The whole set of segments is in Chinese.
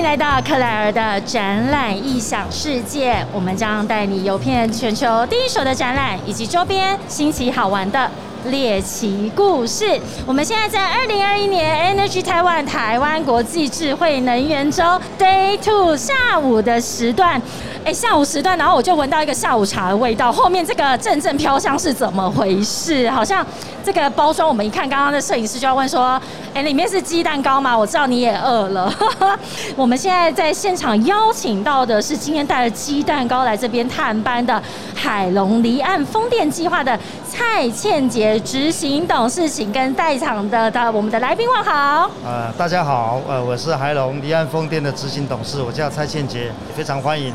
迎来到克莱尔的展览异想世界，我们将带你游遍全球第一手的展览以及周边新奇好玩的猎奇故事。我们现在在2021年 Energy Taiwan 台湾国际智慧能源周 Day 2 下午时段，然后我就闻到一个下午茶的味道，后面这个阵阵飘香是怎么回事？好像这个包装我们一看，刚刚的摄影师就要问说，里面是鸡蛋糕吗？我知道你也饿了。我们现在在现场邀请到的是今天带了鸡蛋糕来这边探班的海龙离岸风电计划的蔡倩杰执行董事，请跟在场的我们的来宾问好。大家好，我是海龙离岸风电的执行董事，我叫蔡倩杰，非常欢迎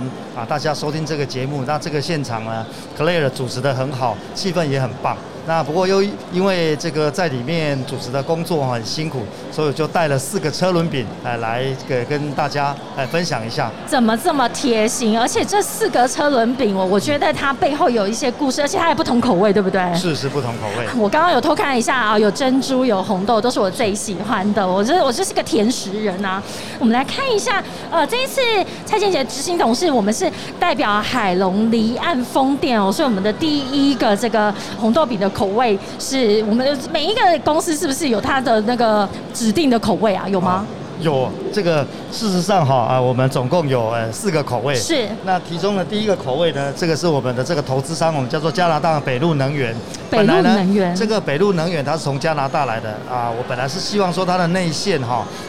大家收听这个节目。那这个现场呢，Claire 主持得很好，气氛也很棒。那不过又因为这个在里面主持的工作很辛苦，所以就带了4个车轮饼来跟大家分享一下。怎么这么贴心？而且这4个车轮饼，我觉得它背后有一些故事，而且它也不同口味，对不对？是不同口味。我刚刚有偷看了一下啊，有珍珠，有红豆，都是我最喜欢的。我就是个甜食人啊。我们来看一下，这一次蔡倩杰执行董事，我们是代表海龙离岸风电哦，所以我们的第一个这个红豆饼的口味是我们每一个公司是不是有它的那个指定的口味啊？有吗？有这个，事实上我们总共有4个口味。是。那其中的第一个口味呢，这个是我们的这个投资商，我们叫做加拿大北陆能源。北陆能源。这个北陆能源它是从加拿大来的啊，我本来是希望说它的内馅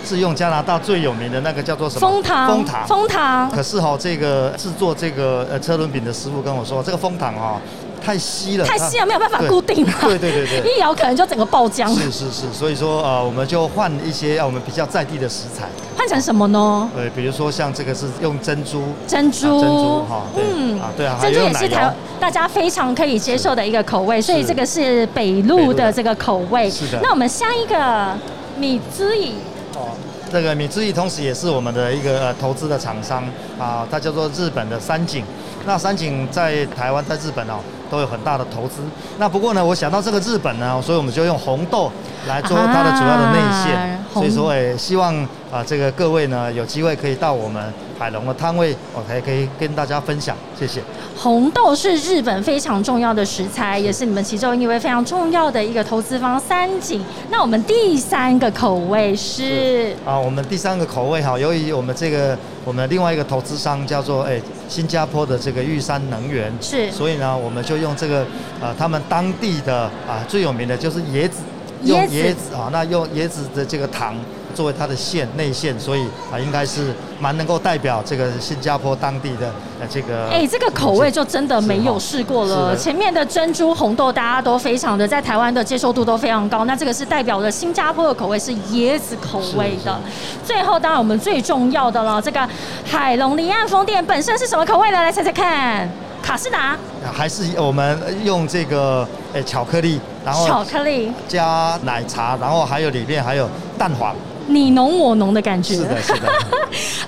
是用加拿大最有名的那个叫做什么？枫糖。可是这个制作这个车轮饼的师傅跟我说，这个枫糖太稀了，没有办法固定了。对，一摇可能就整个爆浆。是，所以说我们就换一些我们比较在地的食材。换成什么呢？对，比如说像这个是用珍珠对，珍珠也是大家非常可以接受的一个口味，所以这个是北陆的这个口味。是的。那我们下一个米之乙。这个米之乙同时也是我们的一个投资的厂商啊，它叫做日本的三井。那三井在台湾、在日本都有很大的投资。那不过呢，我想到这个日本呢，所以我们就用红豆来做它的主要的内馅。所以说，希望这个各位呢有机会可以到我们海龙的摊位，我才可以跟大家分享。谢谢。红豆是日本非常重要的食材，也是你们其中一位非常重要的一个投资方三井。那我们第三个口味是我们第三个口味由于我们另外一个投资商叫做新加坡的这个玉山能源，是，所以呢我们就用这个他们当地的最有名的就是椰子，用椰子那用椰子的这个糖作为它的内馅，所以应该是蛮能够代表这个新加坡当地的这个。这个口味就真的没有试过了。前面的珍珠红豆大家都非常的在台湾的接受度都非常高，那这个是代表的新加坡的口味，是椰子口味的。最后当然我们最重要的了，这个海龙离岸风电本身是什么口味呢？来猜猜看。卡士达还是我们用这个巧克力，然后巧克力加奶茶，然后还有里面还有蛋黄。你浓我浓的感觉。是的。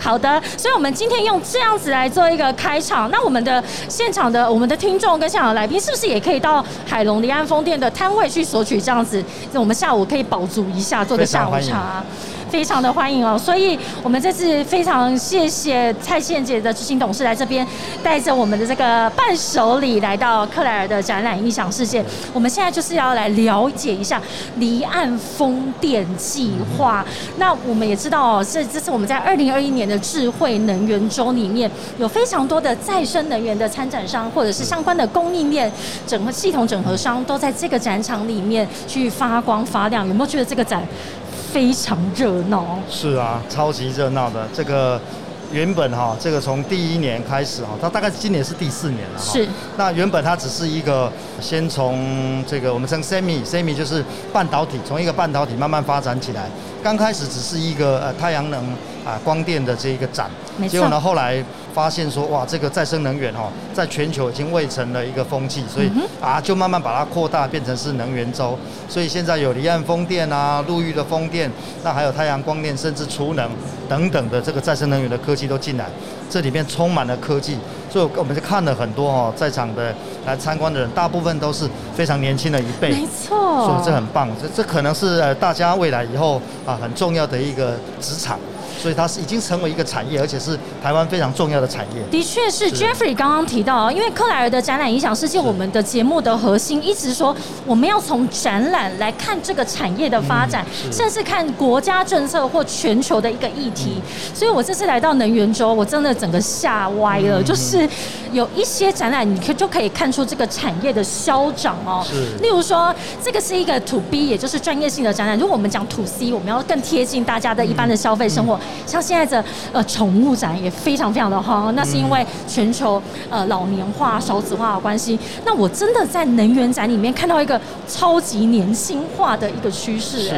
好的，所以我们今天用这样子来做一个开场。那我们的现场的我们的听众跟现场的来宾，是不是也可以到海龙离岸风电的摊位去索取这样子？我们下午可以饱足一下，做个下午茶。非常的欢迎哦，所以我们这次非常谢谢蔡倩杰的执行董事来这边，带着我们的这个伴手礼来到克莱尔的展览异想世界。我们现在就是要来了解一下离岸风电计划。那我们也知道这次我们在2021年的智慧能源周里面，有非常多的再生能源的参展商或者是相关的供应链整合系统整合商都在这个展场里面去发光发亮。有没有觉得这个展非常热闹？是啊，超级热闹的。这个原本这个从第1年开始它大概今年是第4年了。是。那原本它只是一个，先从这个我们称 semi 就是半导体，从一个半导体慢慢发展起来。刚开始只是一个太阳能光电的这一个展，结果呢后来发现说哇，这个再生能源在全球已经蔚成了一个风气，所以就慢慢把它扩大变成是能源周。所以现在有离岸风电陆域的风电，那还有太阳光电，甚至储能等等的这个再生能源的科技都进来，这里面充满了科技。所以我们就看了很多在场的来参观的人，大部分都是非常年轻的一辈。没错。所以这很棒，这可能是大家未来以后很重要的一个职场。所以它是已经成为一个产业，而且是台湾非常重要的产业。的确是 Jeffrey 刚刚提到，因为克莱尔的展览影响世界，我们的节目的核心一直说我们要从展览来看这个产业的发展，甚至看国家政策或全球的一个议题。所以我这次来到能源周，我真的整个吓歪了，就是有一些展览你就可以看出这个产业的消长哦。例如说这个是一个 To B， 也就是专业性的展览。如果我们讲 To C， 我们要更贴近大家的一般的消费生活，像现在的宠物展也非常非常的夯，那是因为全球老年化、少子化的关系。那我真的在能源展里面看到一个超级年轻化的一个趋势，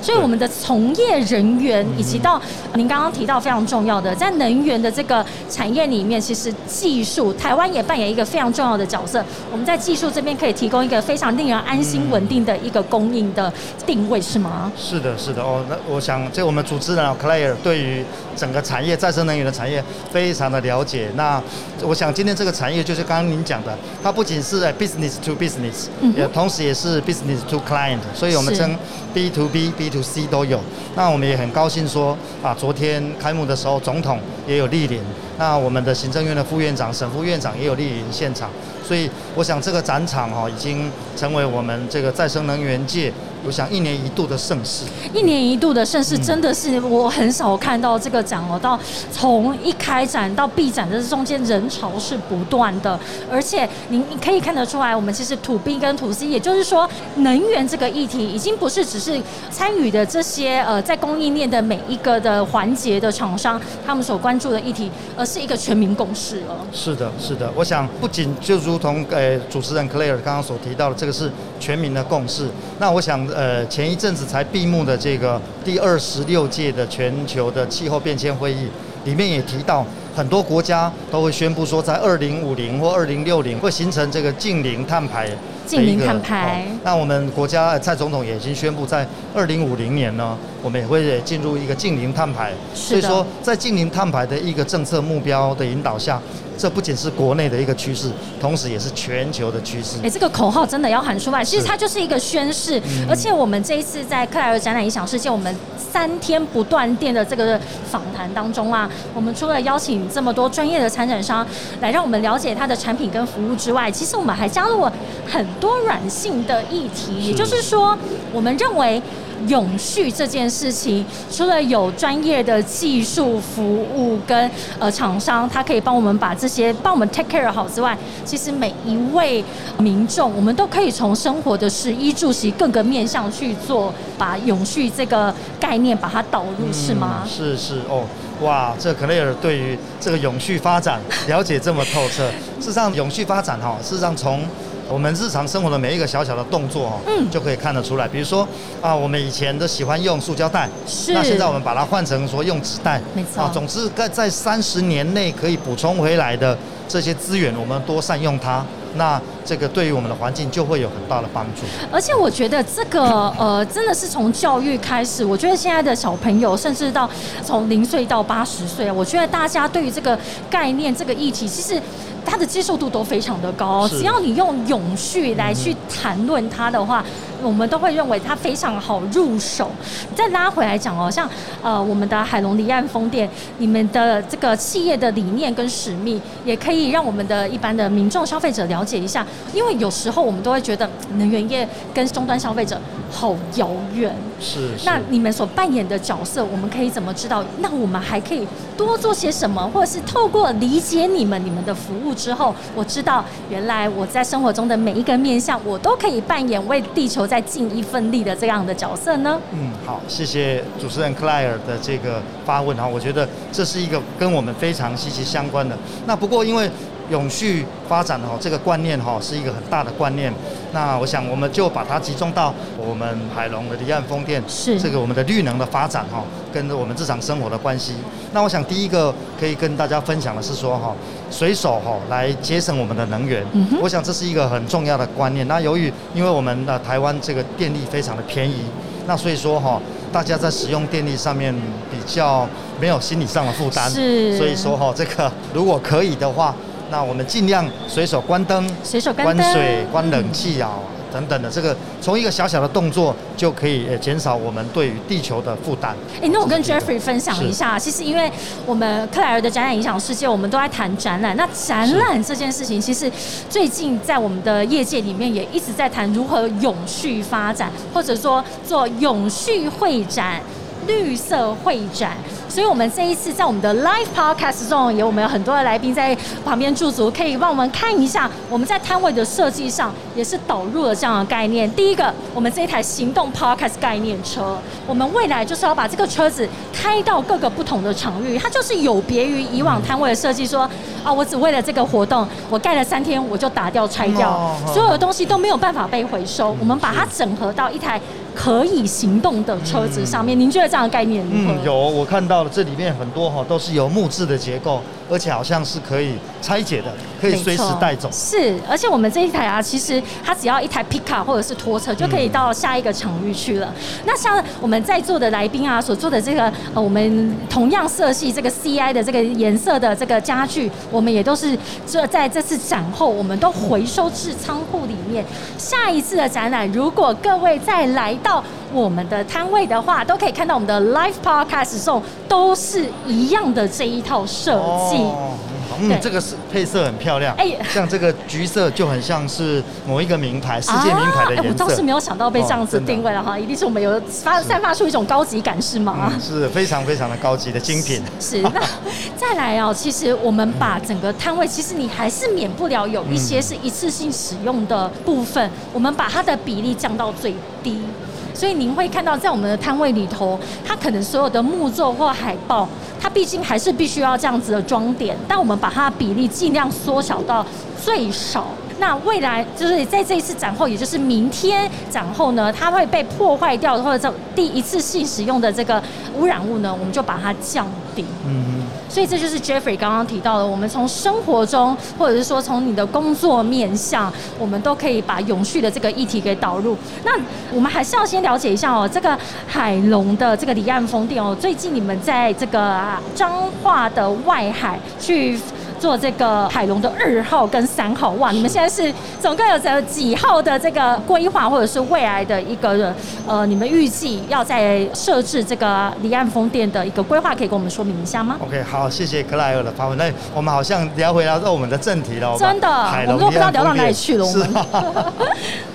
所以我们的从业人员以及到您刚刚提到非常重要的，在能源的这个产业里面，其实技术台湾也扮演一个非常重要的角色。我们在技术这边可以提供一个非常令人安心稳定的一个供应的定位，是吗？是的，是的哦。那我想，这我们主持人Claire 对于整个产业再生能源的产业非常的了解。那我想今天这个产业就是刚刚您讲的，它不仅是 business to business， 也同时也是 business to client， 所以我们称 B to B、B to C 都有。那我们也很高兴说啊，昨天开幕的时候，总统也有莅临，那我们的行政院的副院长、沈副院长也有莅临现场，所以我想这个展场已经成为我们这个再生能源界，我想一年一度的盛事。一年一度的盛事真的是我很少看到这个展哦，到从一开展到闭展的中间人潮是不断的，而且您可以看得出来，我们其实 To B 跟 To C， 也就是说能源这个议题已经不是只是参与的这些在供应链的每一个的环节的厂商他们所关注的议题，而是一个全民共识了。是的，是的，我想不仅就如同主持人 Claire 刚刚所提到的，这个是全民的共识。那我想前一阵子才闭幕的这个第26届的全球的气候变迁会议里面也提到，很多国家都会宣布说，在2050或2060会形成这个净零碳排。净零碳排。那我们国家蔡总统也已经宣布，在2050年呢，我们也会进入一个净零碳排。所以说，在净零碳排的一个政策目标的引导下，这不仅是国内的一个趋势，同时也是全球的趋势。这个口号真的要喊出来，其实它就是一个宣示。而且我们这一次在克莱尔展览影响世界，我们3天不断电的这个访谈当中啊，我们除了邀请这么多专业的参展商来让我们了解它的产品跟服务之外，其实我们还加入了很多软性的议题。也就是说，我们认为永续这件事情，除了有专业的技术服务跟厂商，它可以帮我们把这些帮我们 take care 好之外，其实每一位民众，我们都可以从生活的食衣住行各个面向去做，把永续这个概念把它导入，是吗？是是哦。哇，这克莱尔对于这个永续发展了解这么透彻。事实上，永续发展事实上从我们日常生活的每一个小小的动作就可以看得出来。比如说啊，我们以前都喜欢用塑胶袋，那现在我们把它换成说用纸袋，没错。总之，在30年内可以补充回来的这些资源，我们多善用它。那这个对于我们的环境就会有很大的帮助。而且我觉得这个真的是从教育开始。我觉得现在的小朋友，甚至到从0岁到80岁，我觉得大家对于这个概念、这个议题，其实它的接受度都非常的高。只要你用永续来去谈论它的话，我们都会认为它非常好入手。再拉回来讲像我们的海龙离岸风电，你们的这个企业的理念跟使命，也可以让我们的一般的民众消费者了解一下。因为有时候我们都会觉得能源业跟终端消费者好遥远，是。那你们所扮演的角色，我们可以怎么知道？那我们还可以多做些什么，或者是透过理解你们的服务之后，我知道原来我在生活中的每一个面向，我都可以扮演为地球在尽一份力的这样的角色呢？好，谢谢主持人克莱尔的这个发问。我觉得这是一个跟我们非常息息相关的。那不过因为永续发展这个观念是一个很大的观念，那我想我们就把它集中到我们海龙的离岸风电，是这个我们的绿能的发展跟我们日常生活的关系。那我想第一个可以跟大家分享的是说随手来节省我们的能源，我想这是一个很重要的观念。那由于因为我们的台湾这个电力非常的便宜，那所以说大家在使用电力上面比较没有心理上的负担，是。所以说这个如果可以的话，那我们尽量随手关灯、关水、关冷气等等的，这个从一个小小的动作就可以减少我们对于地球的负担。那我跟 Jeffrey 分享一下，其实因为我们克莱尔的展览影响世界，我们都在谈展览。那展览这件事情，其实最近在我们的业界里面也一直在谈如何永续发展，或者说做永续会展、绿色会展。所以我们这一次在我们的 live podcast 中，有我们有很多的来宾在旁边驻足，可以帮我们看一下我们在摊位的设计上也是导入了这样的概念。第一个，我们这一台行动 podcast 概念车，我们未来就是要把这个车子开到各个不同的场域，它就是有别于以往摊位的设计说，我只为了这个活动，我盖了3天我就打掉拆掉，所有的东西都没有办法被回收，我们把它整合到一台可以行动的车子上面。您觉得这样的概念如何？有，我看到了这里面很多都是由木质的结构，而且好像是可以拆解的，可以随时带走。是，而且我们这一台其实它只要一台 pickup 或者是拖车就可以到下一个场域去了。那像我们在座的来宾所做的这个我们同样色系这个 CI 的这个颜色的这个家具，我们也都是在这次展后我们都回收至仓库里面。下一次的展览，如果各位再来到我们的摊位的话，都可以看到我们的 live podcast 中都是一样的这一套设计。这个是配色很漂亮，像这个橘色就很像是某一个名牌，世界名牌的颜色。我倒是没有想到被这样子定位了哈，一定是我们有散发出一种高级感，是吗？是非常非常的高级的精品。是，那再来其实我们把整个摊位，其实你还是免不了有一些是一次性使用的部分，我们把它的比例降到最低。所以您会看到，在我们的摊位里头，它可能所有的木作或海报，它毕竟还是必须要这样子的装点，但我们把它的比例尽量缩小到最少。那未来就是在这一次展后，也就是明天展后呢，它会被破坏掉或者第一次性使用的这个污染物呢，我们就把它降低。所以这就是 Jeffrey 刚刚提到的，我们从生活中，或者是说从你的工作面向，我们都可以把永续的这个议题给导入。那我们还是要先了解一下这个海龙的这个离岸风电最近你们在这个彰化的外海去做这个海龙的2号跟3号，哇！你们现在是总共有几号的这个规划，或者是未来的一个你们预计要在设置这个离岸风电的一个规划，可以跟我们说明一下吗 ？OK， 好，谢谢克莱尔的发问。那我们好像聊回到我们的正题了，真的，我们都不知道聊到哪里去了。是啊，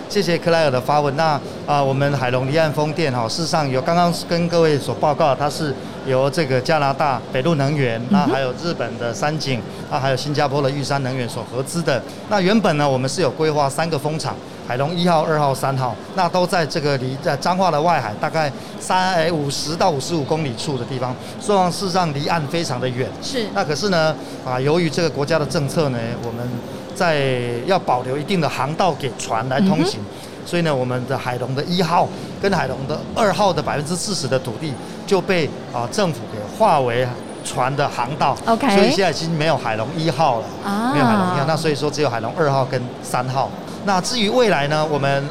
谢谢克莱尔的发问。那我们海龙离岸风电事实上有刚刚跟各位所报告，它是由这个加拿大北陆能源，那还有日本的三井，那还有新加坡的玉山能源所合资的。那原本呢，我们是有规划3个风场，海龙1号、2号、3号，那都在这个离彰化的外海大概50到55公里处的地方，所以事实上离岸非常的远。是。那可是呢，由于这个国家的政策呢，我们在要保留一定的航道给船来通行。所以呢，我们的海龙的1号跟海龙的2号的40%的土地就被政府给划为船的航道。OK。所以现在已经没有海龙1号了，没有海龙1号，那所以说只有海龙2号跟3号。那至于未来呢，我们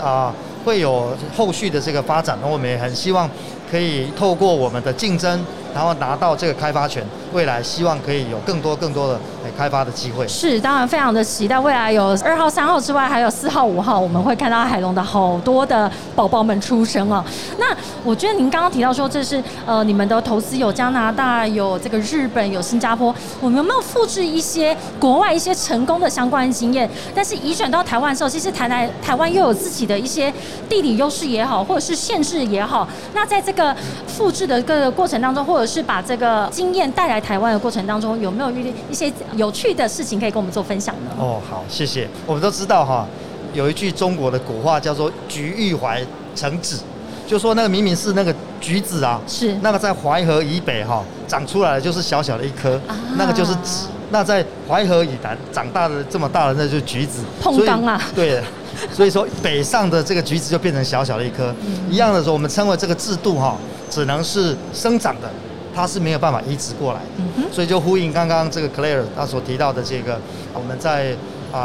会有后续的这个发展，我们也很希望可以透过我们的竞争，然后拿到这个开发权，未来希望可以有更多的开发的机会。是，当然非常的期待未来有2号、3号之外，还有4号、5号，我们会看到海龙的好多的宝宝们出生哦。那我觉得您刚刚提到说，这是你们的投资有加拿大、有这个日本、有新加坡，我们有没有复制一些国外一些成功的相关经验？但是移转到台湾的时候，其实台湾又有自己的一些地理优势也好，或者是限制也好。那在这个复制的各个过程当中，或者是把这个经验带来台湾的过程当中，有没有遇一些有趣的事情可以跟我们做分享呢？好，谢谢。我们都知道有一句中国的古话叫做“橘欲怀橙子”，就说那个明明是那个橘子是那个在淮河以北长出来的就是小小的一颗，那个就是紫；那在淮河以南长大的这么大的那就是橘子。碰缸啊！对。所以说北上的这个橘子就变成小小的一颗。一样的时候，我们称为这个制度只能是生长的。它是没有办法移植过来的，所以就呼应刚刚这个 Claire 他所提到的这个，我们在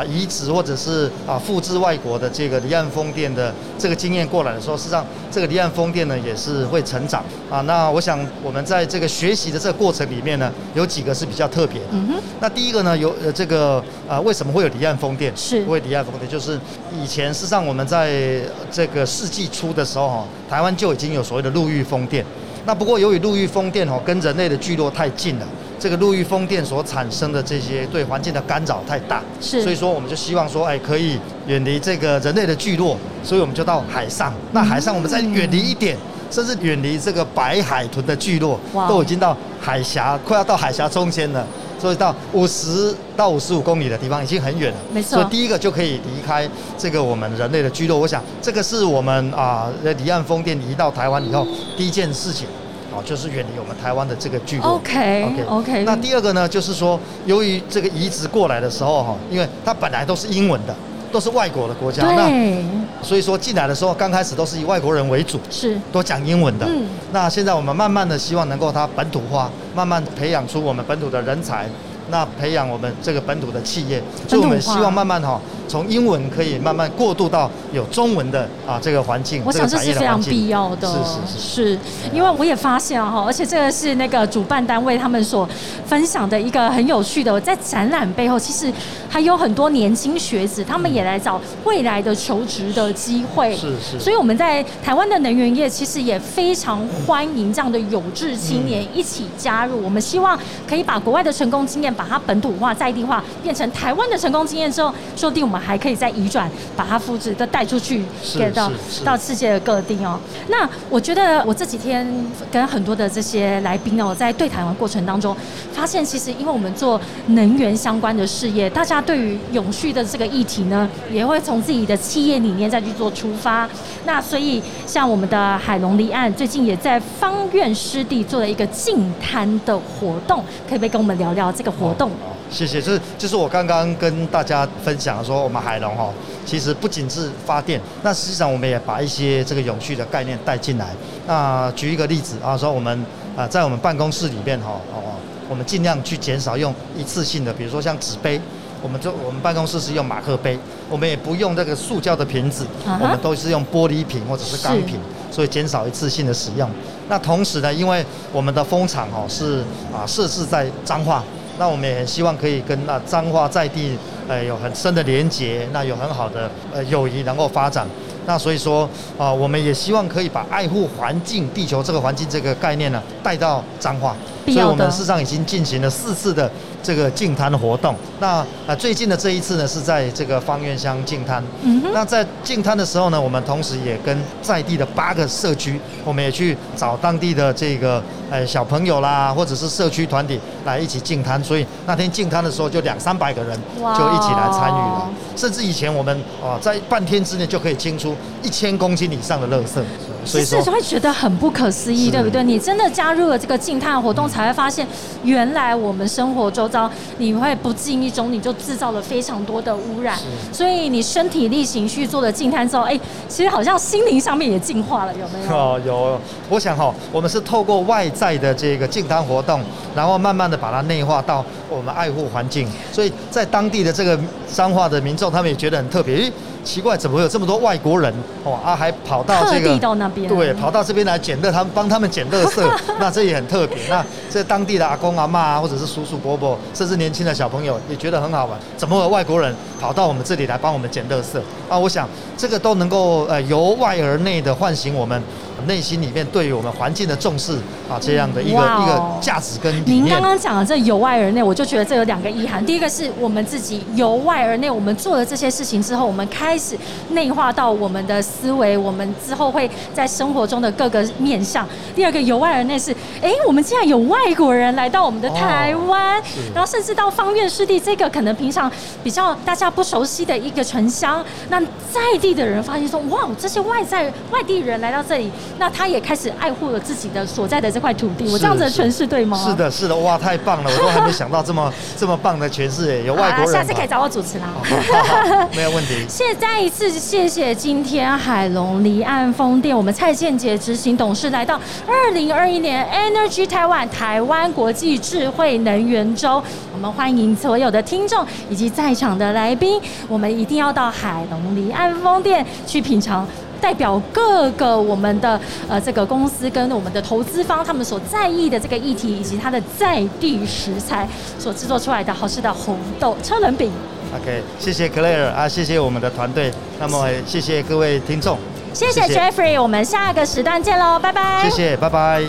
移植或者是复制外国的这个离岸风电的这个经验过来的时候，事实上这个离岸风电呢也是会成长那我想我们在这个学习的这个过程里面呢，有几个是比较特别的。那第一个呢，有这个为什么会有离岸风电？是因为离岸风电就是以前事实上我们在这个世纪初的时候台湾就已经有所谓的陆域风电。那不过由于陆域风电跟人类的聚落太近了。这个陆域风电所产生的这些对环境的干扰太大，所以说我们就希望说，可以远离这个人类的聚落，所以我们就到海上。那海上我们再远离一点，甚至远离这个白海豚的聚落，都已经到海峡，快要到海峡中间了，所以到50到55公里的地方已经很远了。没错。所以第一个就可以离开这个我们人类的聚落。我想这个是我们离岸风电移到台湾以后第一件事情。就是远离我们台湾的这个聚落。OK。那第二个呢，就是说，由于这个移植过来的时候因为它本来都是英文的，都是外国的国家，那所以说进来的时候刚开始都是以外国人为主，是都讲英文的。那现在我们慢慢的希望能够它本土化，慢慢培养出我们本土的人才。那培养我们这个本土的企业，所以我们希望慢慢从英文可以慢慢过渡到有中文的这个环境。我想这是非常必要的。是，因为我也发现而且这个是那个主办单位他们所分享的一个很有趣的，在展览背后其实还有很多年轻学子，他们也来找未来的求职的机会。是。所以我们在台湾的能源业其实也非常欢迎这样的有志青年一起加入。我们希望可以把国外的成功经验，把它本土化、在地化，变成台湾的成功经验之后，说不定我们还可以再移转，把它复制、带出去，给到世界的各地那我觉得我这几天跟很多的这些来宾在对台湾过程当中，发现其实因为我们做能源相关的事业，大家对于永续的这个议题呢，也会从自己的企业理念再去做出发。那所以像我们的海龙离岸，最近也在芳苑湿地做了一个净滩的活动，可不可以跟我们聊聊这个活动？谢谢。就是我刚刚跟大家分享说，我们海龙其实不仅是发电，那实际上我们也把一些这个永续的概念带进来。那举一个例子说我们在我们办公室里面我们尽量去减少用一次性的，比如说像纸杯，我们办公室是用马克杯，我们也不用那个塑胶的瓶子，我们都是用玻璃瓶或者是钢瓶，所以减少一次性的使用。那同时呢，因为我们的风场是设置在彰化。那我们也很希望可以跟彰化在地有很深的连结，那有很好的友谊能够发展。那所以说我们也希望可以把爱护环境、地球这个环境这个概念呢带到彰化，所以我们事实上已经进行了4次的这个净滩活动。那最近的这一次呢是在这个芳苑乡净滩。那在净滩的时候呢，我们同时也跟在地的8个社区，我们也去找当地的这个小朋友啦，或者是社区团体来一起净滩。所以那天净滩的时候就200-300个人就一起来参与了，甚至以前我们在半天之内就可以清出1000公斤以上的垃圾。所以说会觉得很不可思议，对不对？你真的加入了这个净滩活动，才会发现原来我们生活周遭你会不经意中你就制造了非常多的污染，所以你身体力行去做了净滩之后，其实好像心灵上面也进化了，有没有？有。我想我们是透过外在的这个净滩活动，然后慢慢的把它内化到我们爱护环境，所以在当地的这个彰化的民众，他们也觉得很特别。奇怪，怎么会有这么多外国人还跑到这个到那边，对，跑到这边来捡垃圾，帮他们捡垃圾，那这也很特别。那这当地的阿公阿嬷，或者是叔叔伯伯，甚至年轻的小朋友也觉得很好玩，怎么会有外国人跑到我们这里来帮我们捡垃圾我想这个都能够由外而内的唤醒我们内心里面对于我们环境的重视这样的一个价值跟理念。您刚刚讲的这由外而内，我就觉得这有2个意涵。第一个是我们自己由外而内，我们做了这些事情之后，我们开始内化到我们的思维，我们之后会在生活中的各个面向。第2个由外而内是我们竟然有外国人来到我们的台湾，然后甚至到芳苑湿地这个可能平常比较大家不熟悉的一个城乡，那在地的人发现说，哇，这些外地人来到这里，那他也开始爱护了自己的所在的这块土地。我这样子的诠释对吗？是的，哇，太棒了！我都还没想到这么棒的诠释，有外国人。下次可以找我主持啦。没有问题。再一次谢谢今天海龙离岸风电我们蔡建杰执行董事来到2021年 Energy Taiwan 台湾国际智慧能源周，我们欢迎所有的听众以及在场的来宾，我们一定要到海龙离岸风电去品尝。代表各个我们的这个公司跟我们的投资方他们所在意的这个议题以及它的在地食材所制作出来的好吃的红豆车轮饼。OK， 谢谢 Claire 啊，谢谢我们的团队，那么谢谢各位听众，谢谢 Jeffrey， 我们下个时段见喽，拜拜。谢谢，拜拜。